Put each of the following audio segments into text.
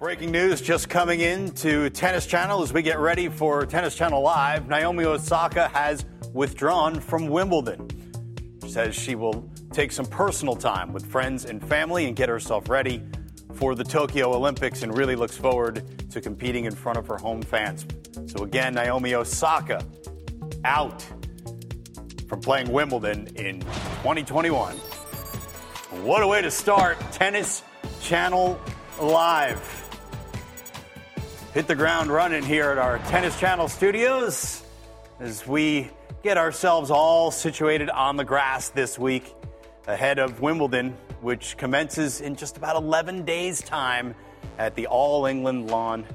Breaking news just coming in to Tennis Channel as we get ready for Tennis Channel Live. Naomi Osaka has withdrawn from Wimbledon. She says she will take some personal time with friends and family and get herself ready for the Tokyo Olympics and really looks forward to competing in front of her home fans. So again, Naomi Osaka out from playing Wimbledon in 2021. What a way to start Tennis Channel Live. Hit the ground running here at our Tennis Channel studios as we get ourselves all situated on the grass this week ahead of Wimbledon, which commences in just about 11 days' time at the All England Lawn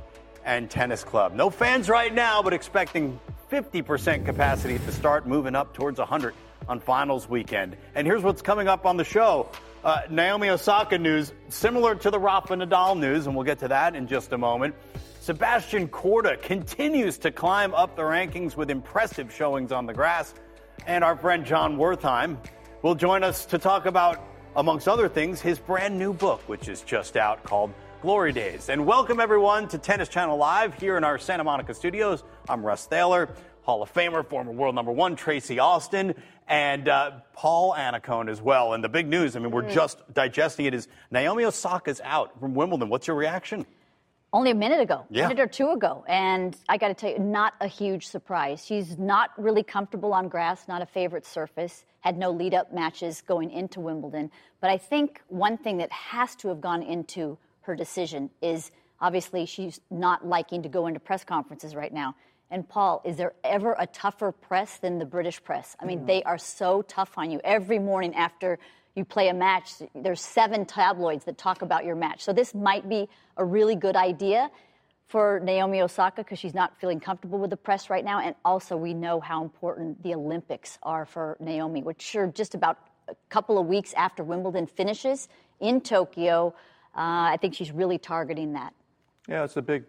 and Tennis Club. No fans right now, but expecting 50% capacity at the start, moving up towards 100 on finals weekend. And here's what's coming up on the show. Naomi Osaka news, similar to the Rafa Nadal news, and we'll get to that in just a moment. Sebastian Korda continues to climb up the rankings with impressive showings on the grass. And our friend John Wertheim will join us to talk about, amongst other things, his brand new book, which is just out, called Glory Days. And welcome, everyone, to Tennis Channel Live here in our Santa Monica studios. I'm Russ Thaler, Hall of Famer, former world number one Tracy Austin, and Paul Annacone as well. And the big news, we're just digesting it, is Naomi Osaka's out from Wimbledon. What's your reaction? Only a minute ago, a minute or two ago. And I got to tell you, not a huge surprise. She's not really comfortable on grass, not a favorite surface, had no lead-up matches going into Wimbledon. But I think one thing that has to have gone into her decision is, obviously, she's not liking to go into press conferences right now. And, Paul, is there ever a tougher press than the British press? They are so tough on you. Every morning after you play a match, there's 7 tabloids that talk about your match. So this might be a really good idea for Naomi Osaka because she's not feeling comfortable with the press right now. And also we know how important the Olympics are for Naomi, which are just about a couple of weeks after Wimbledon finishes in Tokyo. I think she's really targeting that. Yeah, it's a big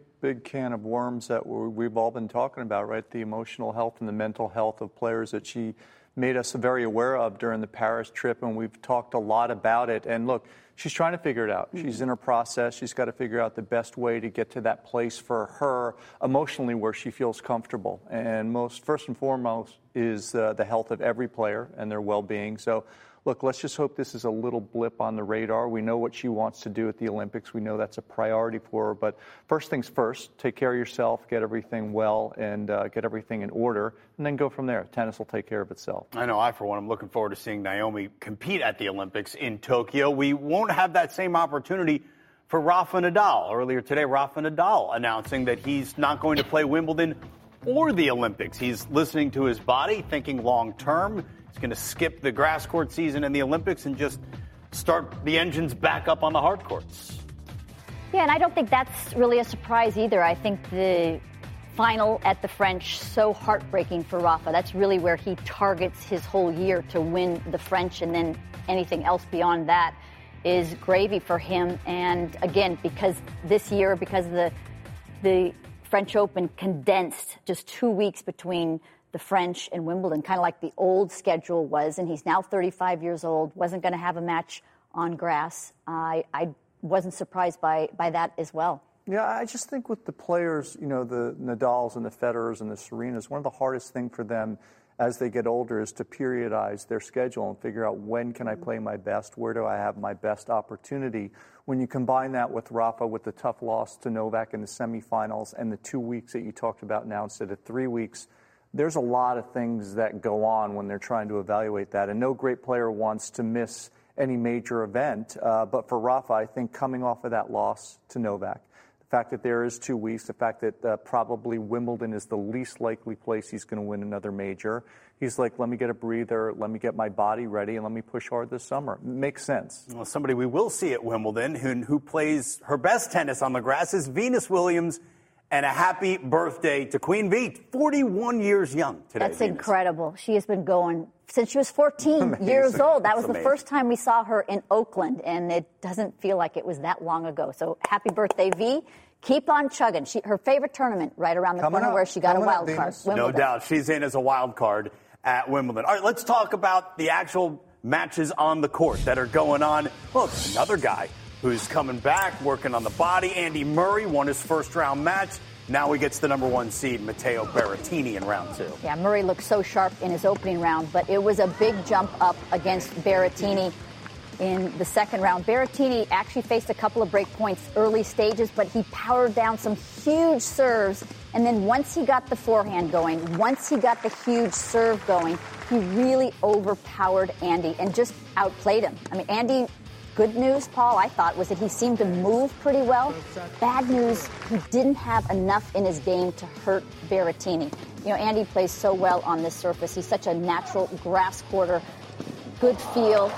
can of worms that we've all been talking about, right? The emotional health and the mental health of players that she made us very aware of during the Paris trip, and we've talked a lot about it. And look, she's trying to figure it out. Mm-hmm. She's in her process. She's got to figure out the best way to get to that place for her emotionally where she feels comfortable. And first and foremost is the health of every player and their well-being. So look, let's just hope this is a little blip on the radar. We know what she wants to do at the Olympics. We know that's a priority for her. But first things first, take care of yourself, get everything well, and get everything in order, and then go from there. Tennis will take care of itself. I know. I, for one, am looking forward to seeing Naomi compete at the Olympics in Tokyo. We won't have that same opportunity for Rafa Nadal. Earlier today, Rafa Nadal announcing that he's not going to play Wimbledon or the Olympics. He's listening to his body, thinking long term. He's going to skip the grass court season and the Olympics and just start the engines back up on the hard courts. Yeah, and I don't think that's really a surprise either. I think the final at the French, so heartbreaking for Rafa. That's really where he targets his whole year, to win the French, and then anything else beyond that is gravy for him. And again, because this year, because the French Open condensed just 2 weeks between the French and Wimbledon, kind of like the old schedule was, and he's now 35 years old, wasn't going to have a match on grass. I wasn't surprised by that as well. Yeah, I just think with the players, the Nadals and the Federers and the Serenas, one of the hardest things for them as they get older is to periodize their schedule and figure out when can I play my best, where do I have my best opportunity. When you combine that with Rafa, with the tough loss to Novak in the semifinals and the 2 weeks that you talked about now instead of 3 weeks, there's a lot of things that go on when they're trying to evaluate that. And no great player wants to miss any major event. But for Rafa, I think coming off of that loss to Novak, the fact that there is 2 weeks, the fact that probably Wimbledon is the least likely place he's going to win another major, he's like, let me get a breather, let me get my body ready, and let me push hard this summer. Makes sense. Well, somebody we will see at Wimbledon who plays her best tennis on the grass is Venus Williams And a happy birthday to Queen Bee, 41 years young today. That's Venus. Incredible. She has been going since she was 14 years old. That was the first time we saw her in Oakland, and it doesn't feel like it was that long ago. So happy birthday, V. Keep on chugging. Her favorite tournament right around the corner where she got a wild card. No doubt. She's in as a wild card at Wimbledon. All right, let's talk about the actual matches on the court that are going on. Look, another guy who's coming back, working on the body. Andy Murray won his first-round match. Now he gets the number one seed, Matteo Berrettini, in round two. Yeah, Murray looked so sharp in his opening round, but it was a big jump up against Berrettini in the second round. Berrettini actually faced a couple of break points early stages, but he powered down some huge serves. And then once he got the forehand going, once he got the huge serve going, he really overpowered Andy and just outplayed him. I mean, Andy... Good news, Paul, I thought, was that he seemed to move pretty well. Bad news, he didn't have enough in his game to hurt Berrettini. You know, Andy plays so well on this surface. He's such a natural grass quarter, good feel,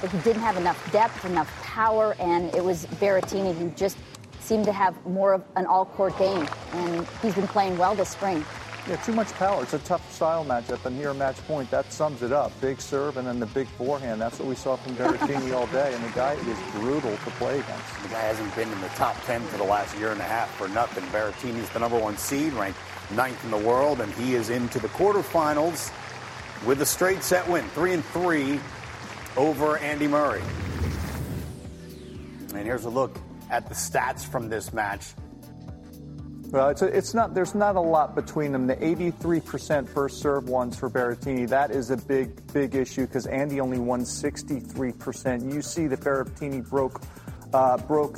but he didn't have enough depth, enough power, and it was Berrettini who just seemed to have more of an all-court game, and he's been playing well this spring. Yeah, too much power. It's a tough style matchup, and here match point, that sums it up. Big serve and then the big forehand. That's what we saw from Berrettini all day, and the guy is brutal to play against. The guy hasn't been in the top 10 for the last year and a half for nothing. Berrettini's the number one seed, ranked ninth in the world, and he is into the quarterfinals with a straight set win, 3-3 over Andy Murray. And here's a look at the stats from this match. Well, there's not a lot between them. The 83% first serve ones for Berrettini, that is a big, big issue because Andy only won 63%. You see that Berrettini broke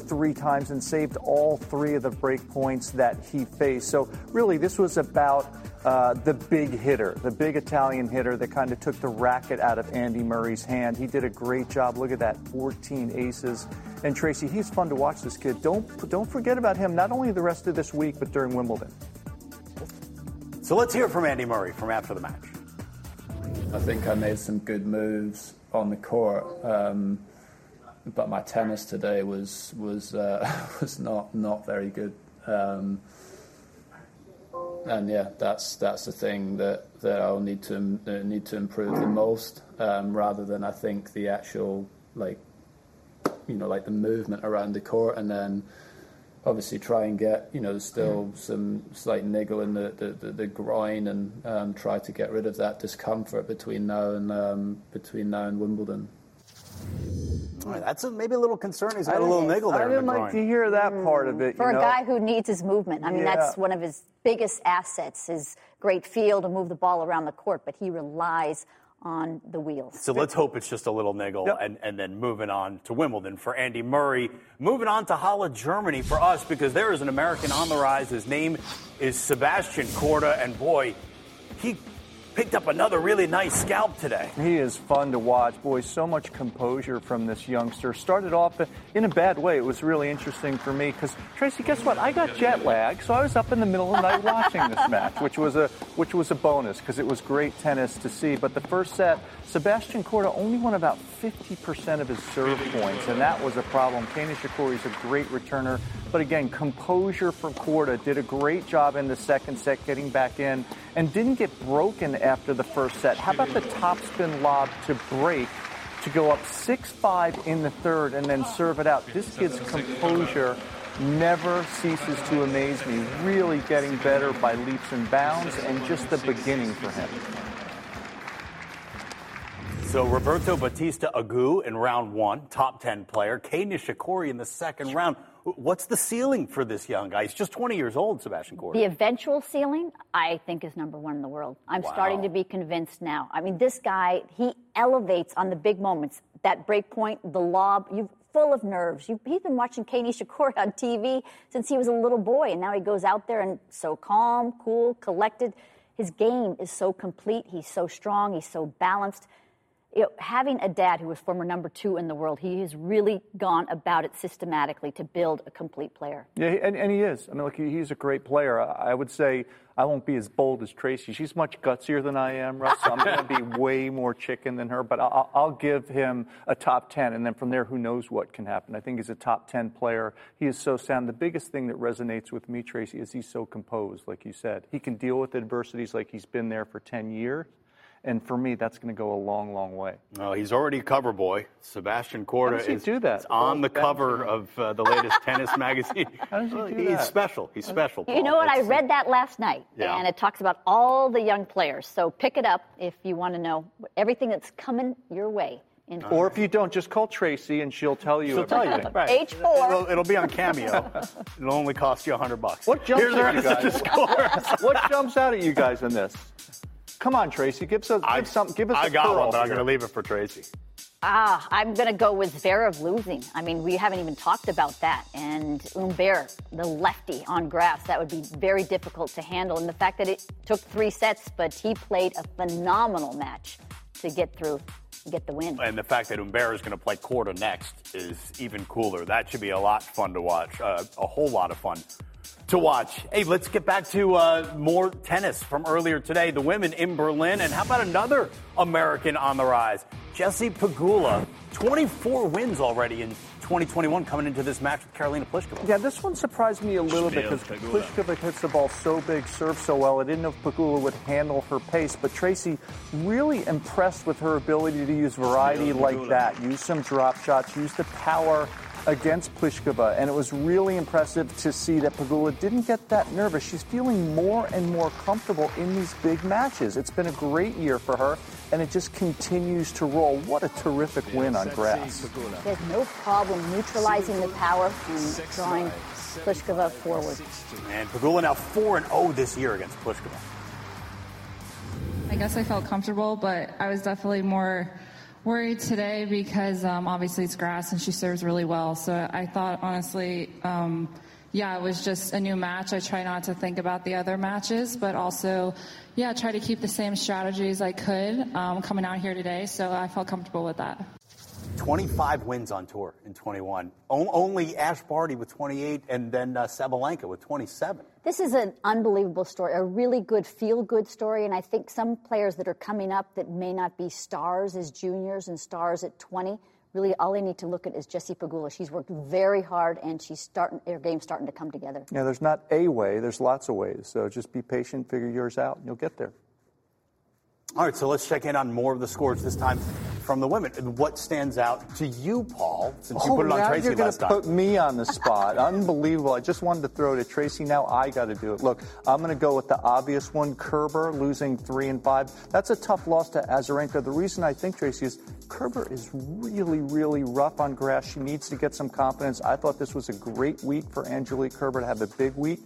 three times and saved all three of the break points that he faced. So really, this was about the big hitter, the big Italian hitter that kind of took the racket out of Andy Murray's hand. He did a great job. Look at that, 14 aces. And Tracy, he's fun to watch, this kid. Don't forget about him, not only the rest of this week, but during Wimbledon. So let's hear from Andy Murray from after the match. I think I made some good moves on the court. But my tennis today was not very good, and yeah, that's the thing that I'll need to improve the most, rather than I think the actual the movement around the court, and then obviously try and get still some slight niggle in the groin, and try to get rid of that discomfort between now and Wimbledon. All right, that's maybe a little concerning. He's got a little niggle there. I didn't like to hear that part of it. For a guy who needs his movement. I mean, that's one of his biggest assets, his great feel to move the ball around the court, but he relies on the wheels. So let's hope it's just a little niggle, and then moving on to Wimbledon for Andy Murray. Moving on to Halle, Germany for us, because there is an American on the rise. His name is Sebastian Korda, and boy, he... picked up another really nice scalp today. He is fun to watch. Boy, so much composure from this youngster. Started off in a bad way. It was really interesting for me because, Tracy, guess what? I got jet lag, so I was up in the middle of the night watching this match, which was a bonus because it was great tennis to see. But the first set, Sebastian Korda only won about 50% of his serve points, and that was a problem. Kanis Shikori is a great returner. But again, composure from Korda, did a great job in the second set getting back in and didn't get broken after the first set. How about the topspin lob to break to go up 6-5 in the third and then serve it out? This kid's composure never ceases to amaze me. Really getting better by leaps and bounds, and just the beginning for him. So Roberto Bautista Agut in round one, top 10 player. Kei Nishikori in the second round. What's the ceiling for this young guy? He's just 20 years old, Sebastian Korda. The eventual ceiling, I think, is number one in the world. I'm starting to be convinced now. I mean, this guy, he elevates on the big moments. That break point, the lob, you're full of nerves. He's been watching Kei Nishikori on TV since he was a little boy, and now he goes out there and so calm, cool, collected. His game is so complete. He's so strong. He's so balanced. having a dad who was former number two in the world, he has really gone about it systematically to build a complete player. Yeah, and he is. I mean, look, he's a great player. I would say I won't be as bold as Tracy. She's much gutsier than I am, Russ. So I'm going to be way more chicken than her. But I'll give him a top 10, and then from there, who knows what can happen. I think he's a top 10 player. He is so sound. The biggest thing that resonates with me, Tracy, is he's so composed, like you said. He can deal with adversities like he's been there for 10 years. And for me, that's going to go a long, long way. Oh, he's already cover boy. Sebastian Korda is on the cover of the latest tennis magazine. How does he do that? He's special. He's special. You know what? I read that last night, and it talks about all the young players. So pick it up if you want to know everything that's coming your way. Or if you don't, just call Tracy and she'll tell you. Right. H4. It'll be on Cameo. It'll only cost you $100. What jumps out at you guys in this? Come on, Tracy, give us I got one, but I'm going to leave it for Tracy. I'm going to go with Zverev losing. I mean, we haven't even talked about that. And Umberto, the lefty on grass, that would be very difficult to handle. And the fact that it took 3 sets, but he played a phenomenal match to get through, get the win. And the fact that Umberto is going to play Korda next is even cooler. That should be a lot fun to watch, a whole lot of fun to watch. Hey, let's get back to more tennis from earlier today. The women in Berlin, and how about another American on the rise? Jessie Pegula, 24 wins already in 2021 coming into this match with Karolina Pliskova. Yeah, this one surprised me a little bit because Pliskova hits the ball so big, serves so well. I didn't know if Pegula would handle her pace, but Tracy, really impressed with her ability to use variety like that. Use some drop shots, use the power against Pliskova, and it was really impressive to see that Pegula didn't get that nervous. She's feeling more and more comfortable in these big matches. It's been a great year for her, and it just continues to roll. What a terrific win on grass. There's no problem neutralizing the power and drawing Pliskova forward. And Pegula now 4-0 this year against Pliskova. I guess I felt comfortable, but I was definitely more worried today because obviously it's grass and she serves really well. So I thought, honestly, it was just a new match. I try not to think about the other matches, but also, try to keep the same strategies I could coming out here today. So I felt comfortable with that. 25 wins on tour in 21. Only Ash Barty with 28 and then Sabalenka with 27. This is an unbelievable story, a really good feel-good story, and I think some players that are coming up that may not be stars as juniors and stars at 20, really all they need to look at is Jessie Pegula. She's worked very hard, and her game's starting to come together. Yeah, there's not a way. There's lots of ways. So just be patient, figure yours out, and you'll get there. All right, so let's check in on more of the scores this time from the women. What stands out to you, Paul, since you put it on Tracy last time? Now you're going to put me on the spot. Unbelievable. I just wanted to throw to Tracy. Now I got to do it. Look, I'm going to go with the obvious one, Kerber, losing 3-5. That's a tough loss to Azarenka. The reason I think, Tracy, is Kerber is really, really rough on grass. She needs to get some confidence. I thought this was a great week for Angelique Kerber to have a big week.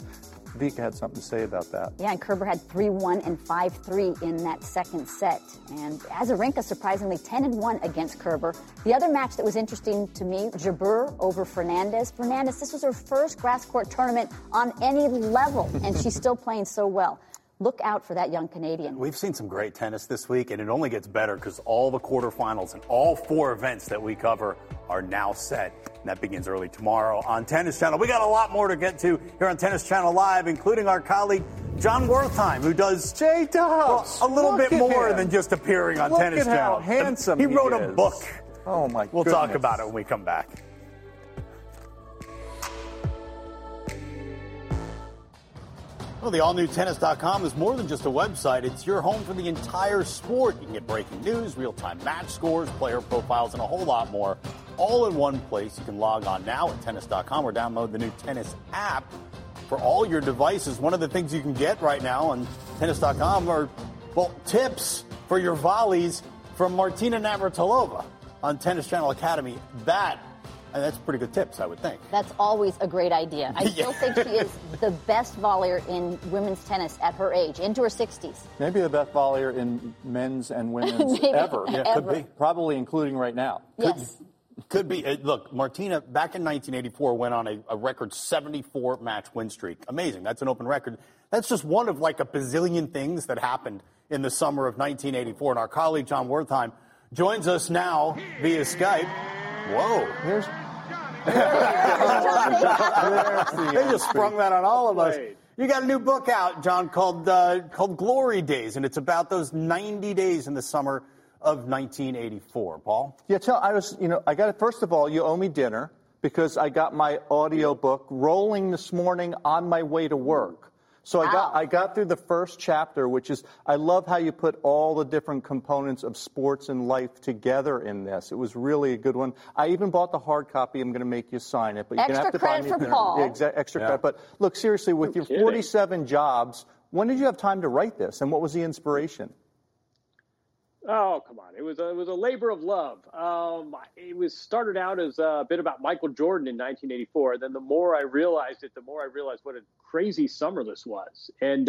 Vika had something to say about that. Yeah, and Kerber had 3-1 and 5-3 in that second set. And Azarenka, surprisingly, 10-1 against Kerber. The other match that was interesting to me, Jabeur over Fernandez. Fernandez, this was her first grass court tournament on any level, and she's still playing so well. Look out for that young Canadian. We've seen some great tennis this week, and it only gets better because all the quarterfinals and all 4 events that we cover are now set. And that begins early tomorrow on Tennis Channel. We got a lot more to get to here on Tennis Channel Live, including our colleague John Wertheim, who does a little bit more than just appearing on Tennis Channel. Look at how handsome he wrote a book. Oh, my goodness. We'll talk about it when we come back. Well, the all-new tennis.com is more than just a website. It's your home for the entire sport. You can get breaking news, real-time match scores, player profiles, and a whole lot more all in one place. You can log on now at tennis.com or download the new tennis app for all your devices. One of the things you can get right now on tennis.com are, tips for your volleys from Martina Navratilova on Tennis Channel Academy. And that's pretty good tips, I would think. That's always a great idea. I still think she is the best volleyer in women's tennis at her age, into her 60s. Maybe the best volleyer in men's and women's ever. Yeah, ever. Could be. Probably including right now. Yes. Could be. Look, Martina, back in 1984, went on a record 74-match win streak. Amazing. That's an open record. That's just one of, a bazillion things that happened in the summer of 1984. And our colleague, John Wertheim, joins us now via Skype. Whoa. They just sprung that on all of us. You got a new book out, John, called Glory Days, and it's about those 90 days in the summer of 1984. Paul? Yeah, I got it. First of all, you owe me dinner because I got my audio book rolling this morning on my way to work. So I got through the first chapter, which is, I love how you put all the different components of sports and life together in this. It was really a good one. I even bought the hard copy. I'm going to make you sign it. But you're going to have to buy me Paul. Extra credit. But look, seriously, with your 47 jobs, when did you have time to write this, and what was the inspiration? Oh, come on. It was a labor of love. It started out as a bit about Michael Jordan in 1984. And then the more I realized what a crazy summer this was. And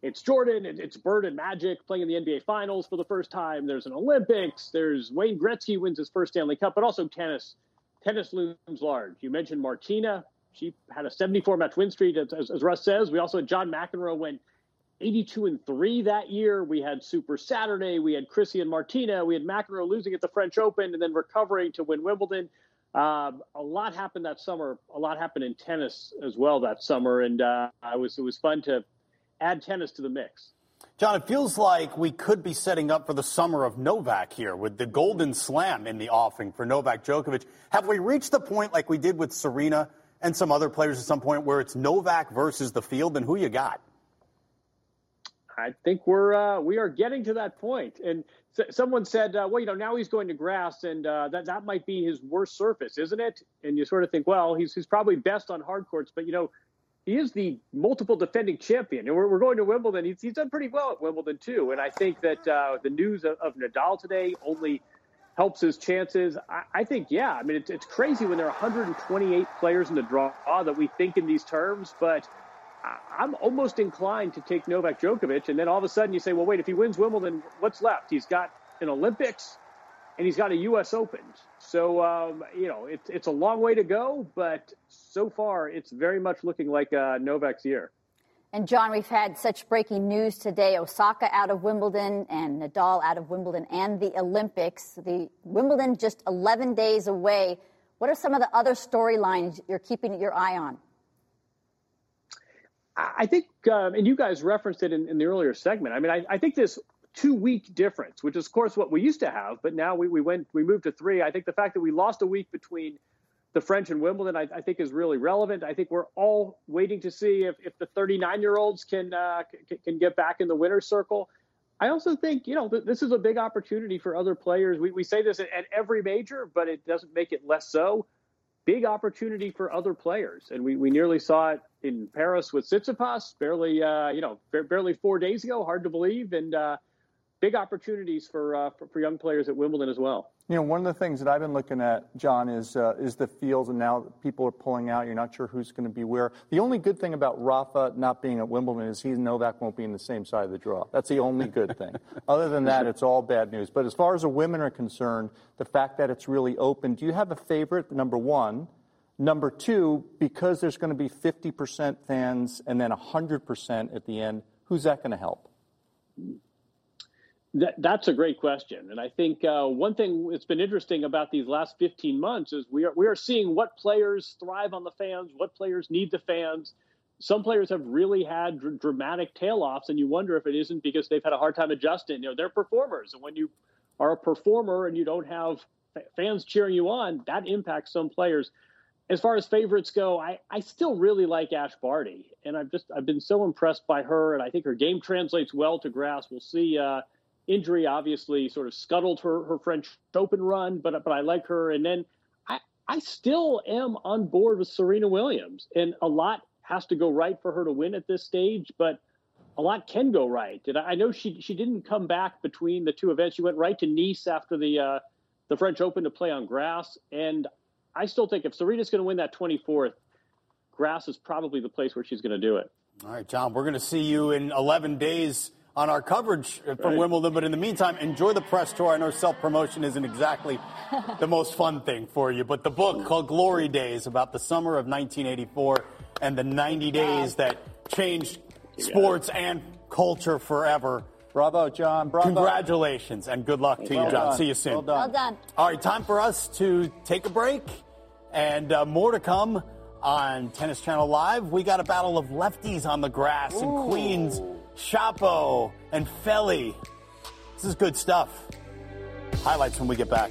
it's Jordan, it's Bird and Magic playing in the NBA Finals for the first time. There's an Olympics. There's Wayne Gretzky wins his first Stanley Cup, but also tennis. Tennis looms large. You mentioned Martina. She had a 74-match win streak, as Russ says. We also had John McEnroe win 82-3 that year. We had Super Saturday. We had Chrissy and Martina. We had McEnroe losing at the French Open and then recovering to win Wimbledon. A lot happened that summer. A lot happened in tennis as well that summer, and it was fun to add tennis to the mix. John, it feels like we could be setting up for the summer of Novak here with the Golden Slam in the offing for Novak Djokovic. Have we reached the point like we did with Serena and some other players at some point where it's Novak versus the field and who you got? I think we are getting to that point. And someone said, now he's going to grass, and that might be his worst surface, isn't it? And you sort of think, well, he's probably best on hard courts, but, he is the multiple defending champion. And we're going to Wimbledon. He's done pretty well at Wimbledon, too. And I think that the news of Nadal today only helps his chances. I think. I mean, it's crazy when there are 128 players in the draw that we think in these terms, but I'm almost inclined to take Novak Djokovic, and then all of a sudden you say, well, wait, if he wins Wimbledon, what's left? He's got an Olympics, and he's got a U.S. Open. So, it's a long way to go, but so far it's very much looking like Novak's year. And, John, we've had such breaking news today. Osaka out of Wimbledon and Nadal out of Wimbledon and the Olympics. The Wimbledon just 11 days away. What are some of the other storylines you're keeping your eye on? I think, and you guys referenced it in the earlier segment. I mean, I think this 2-week difference, which is, of course, what we used to have, but now we moved to 3. I think the fact that we lost a week between the French and Wimbledon, I think, is really relevant. I think we're all waiting to see if the 39-year-olds can get back in the winner's circle. I also think, this is a big opportunity for other players. We say this at every major, but it doesn't make it less so. Big opportunity for other players, and we nearly saw it in Paris with Tsitsipas, barely 4 days ago. Hard to believe, and big opportunities for young players at Wimbledon as well. One of the things that I've been looking at, John, is the fields, and now people are pulling out. You're not sure who's going to be where. The only good thing about Rafa not being at Wimbledon is he and Novak won't be in the same side of the draw. That's the only good thing. Other than that, it's all bad news. But as far as the women are concerned, the fact that it's really open, do you have a favorite, number one? Number two, because there's going to be 50% fans and then 100% at the end, who's that going to help? That's a great question. And I think one thing that's been interesting about these last 15 months is we are seeing what players thrive on the fans, what players need the fans. Some players have really had dramatic tail-offs, and you wonder if it isn't because they've had a hard time adjusting. They're performers, and when you are a performer and you don't have fans cheering you on, that impacts some players. As far as favorites go, I still really like Ash Barty, and I've been so impressed by her, and I think her game translates well to grass. We'll see. Injury obviously sort of scuttled her French Open run, but I like her. And then I still am on board with Serena Williams, and a lot has to go right for her to win at this stage, but a lot can go right. And I know she didn't come back between the two events. She went right to Nice after the French Open to play on grass, and I still think if Serena's going to win that 24th, grass is probably the place where she's going to do it. All right, John, we're going to see you in 11 days on our coverage from Wimbledon. But in the meantime, enjoy the press tour. I know self-promotion isn't exactly the most fun thing for you, but the book called Glory Days, about the summer of 1984 and the 90 days that changed sports and culture forever. Bravo, John. Bravo. Congratulations, and good luck to you, John. See you soon. Well done. Well done. All right, time for us to take a break, and more to come on Tennis Channel Live. We got a battle of lefties on the grass in Queens. Shapo and Feli. This is good stuff. Highlights when we get back.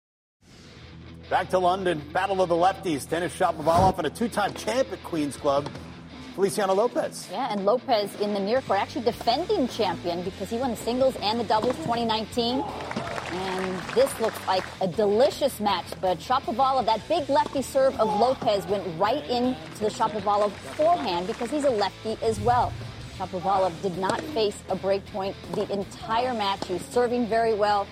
Back to London, battle of the lefties. Dennis Shapovalov and a two-time champ at Queen's Club, Feliciano Lopez. Yeah, and Lopez in the near court, actually defending champion because he won the singles and the doubles 2019. And this looks like a delicious match, but Shapovalov, that big lefty serve of Lopez went right into the Shapovalov forehand because he's a lefty as well. Shapovalov did not face a break point the entire match. He was serving very well.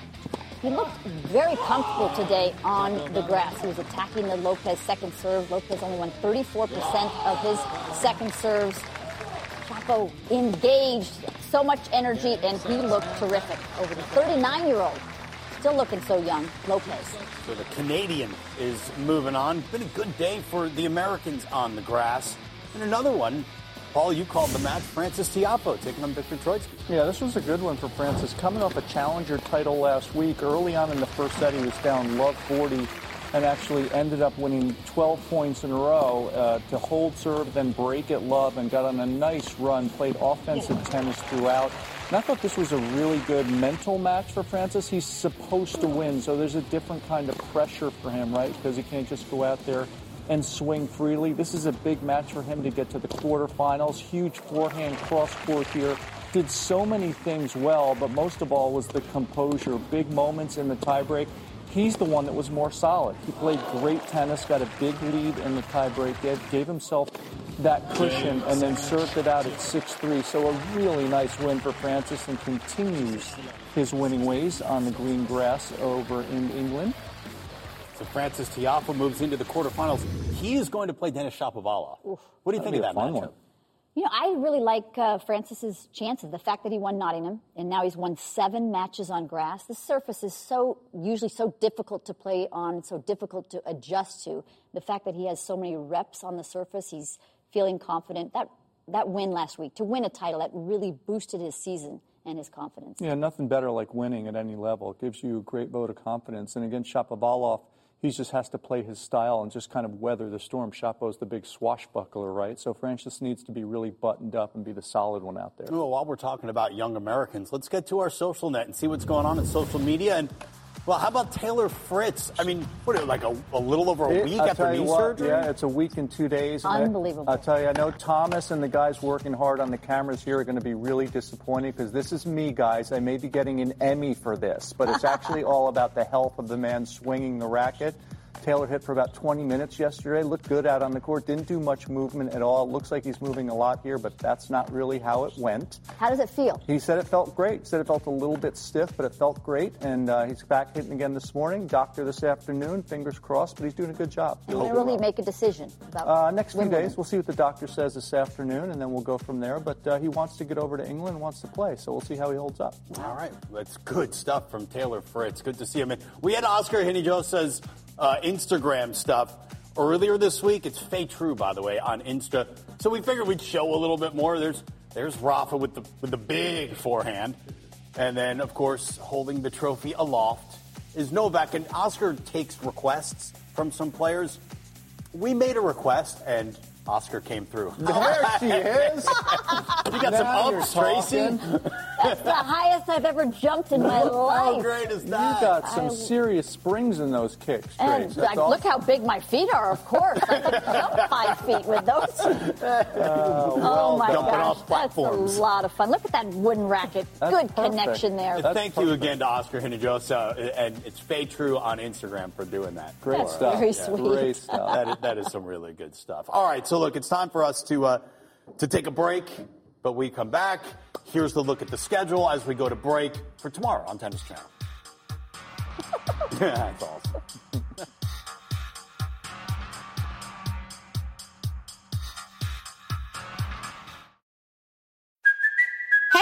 He looked very comfortable today on the grass. He was attacking the Lopez second serve. Lopez only won 34% of his second serves. Chapo engaged, so much energy, and he looked terrific. Over the 39-year-old, still looking so young, Lopez. So the Canadian is moving on. Been a good day for the Americans on the grass. And another one, Paul, you called the match. Francis Tiafoe taking on Viktor Troitsky. Yeah, this was a good one for Francis. Coming off a challenger title last week, early on in the first set, he was down love 40 and actually ended up winning 12 points in a row to hold serve, then break at love, and got on a nice run, played offensive tennis throughout. And I thought this was a really good mental match for Francis. He's supposed to win, so there's a different kind of pressure for him, right? Because he can't just go out there and swing freely. This is a big match for him to get to the quarterfinals. Huge forehand cross-court here. Did so many things well, but most of all was the composure. Big moments in the tiebreak. He's the one that was more solid. He played great tennis, got a big lead in the tiebreak, gave himself that cushion, and then served it out at 6-3. So a really nice win for Francis, and continues his winning ways on the green grass over in England. So Francis Tiafoe moves into the quarterfinals. He is going to play Dennis Shapovalov. What do you think of that matchup? You know, I really like Francis's chances. The fact that he won Nottingham, and now he's won 7 matches on grass. The surface is usually so difficult to play on, so difficult to adjust to. The fact that he has so many reps on the surface, he's feeling confident. That win last week, to win a title, that really boosted his season and his confidence. Yeah, nothing better like winning at any level. It gives you a great vote of confidence. And again, Shapovalov, he just has to play his style and just kind of weather the storm. Chapeau's the big swashbuckler, right? So Francis needs to be really buttoned up and be the solid one out there. Well, while we're talking about young Americans, let's get to our social net and see what's going on in social media. And, well, how about Taylor Fritz? I mean, a little over a week after knee surgery? Yeah, it's a week and 2 days. Unbelievable. I'll tell you, I know Thomas and the guys working hard on the cameras here are going to be really disappointed because this is me, guys. I may be getting an Emmy for this, but it's actually all about the health of the man swinging the racket. Taylor hit for about 20 minutes yesterday, looked good out on the court, didn't do much movement at all. Looks like he's moving a lot here, but that's not really how it went. How does it feel? He said it felt great. He said it felt a little bit stiff, but it felt great. And he's back hitting again this morning. Doctor this afternoon, fingers crossed, but he's doing a good job. And when will he make a decision about next few days? We'll see what the doctor says this afternoon, and then we'll go from there. But he wants to get over to England, wants to play, so we'll see how he holds up. All right. That's good stuff from Taylor Fritz. Good to see him. And we had Oscar Hinojosa's Instagram stuff earlier this week. It's Faye True, by the way, on Insta. So we figured we'd show a little bit more. There's Rafa with the big forehand, and then of course holding the trophy aloft is Novak. And Oscar takes requests from some players. We made a request and Oscar came through. There she is. You got now some ups, Tracy. That's the highest I've ever jumped in my life. How great is that? You got some serious springs in those kicks, Tracy. Look how big my feet are, of course. I could jump 5 feet with those. Off platforms. That's a lot of fun. Look at that wooden racket. That's good perfect. Connection there. Thank you again to Oscar Hinojosa, and it's Faye True on Instagram for doing that. Great That's stuff. Very sweet. Great stuff. That is some really good stuff. All right, so look, it's time for us to take a break. But we come back. Here's the look at the schedule as we go to break for tomorrow on Tennis Channel. That's awesome.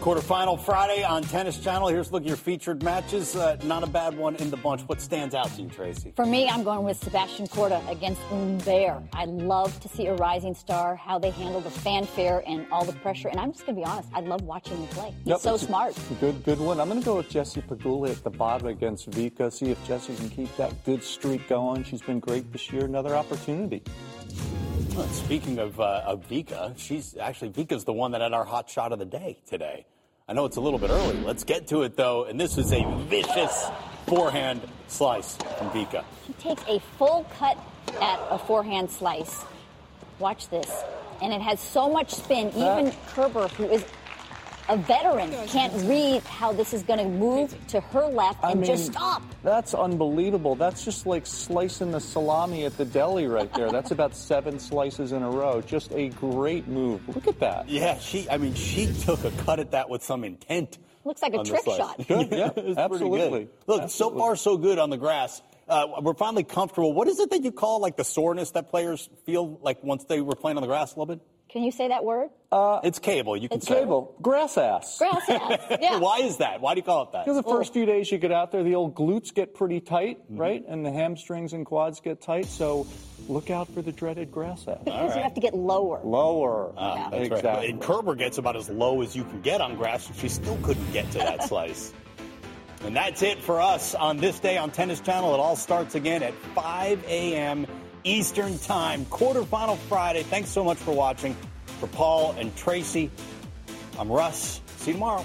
Quarterfinal Friday on Tennis Channel. Here's a look at your featured matches. Not a bad one in the bunch. What stands out to you, Tracy? For me, I'm going with Sebastian Korda against Umberto. I love to see a rising star, how they handle the fanfare and all the pressure. And I'm just going to be honest, I love watching him play. He's so smart. Good one. I'm going to go with Jessie Pegula at the bottom against Vika. See if Jessie can keep that good streak going. She's been great this year. Another opportunity. Well, speaking of Vika, Vika's the one that had our hot shot of the day today. I know it's a little bit early. Let's get to it, though. And this is a vicious forehand slice from Vika. He takes a full cut at a forehand slice. Watch this. And it has so much spin. Even Kerber, who is a veteran, can't read how this is going to move to her left just stop. That's unbelievable. That's just like slicing the salami at the deli right there. That's about 7 slices in a row. Just a great move. Look at that. Yeah, she took a cut at that with some intent. Looks like a trick shot. Yeah, absolutely. Look, absolutely. So far so good on the grass. We're finally comfortable. What is it that you call like the soreness that players feel like once they were playing on the grass a little bit? Can you say that word? It's cable. You can say cable. Grass ass. Grass ass, yeah. Why is that? Why do you call it that? Because the first few days you get out there, the old glutes get pretty tight, right? And the hamstrings and quads get tight, so look out for the dreaded grass ass. Because you have to get lower. That's exactly. Right. And Kerber gets about as low as you can get on grass, and she still couldn't get to that slice. And that's it for us on this day on Tennis Channel. It all starts again at 5 a.m. Eastern Time, quarterfinal Friday. Thanks so much for watching. For Paul and Tracy, I'm Russ. See you tomorrow.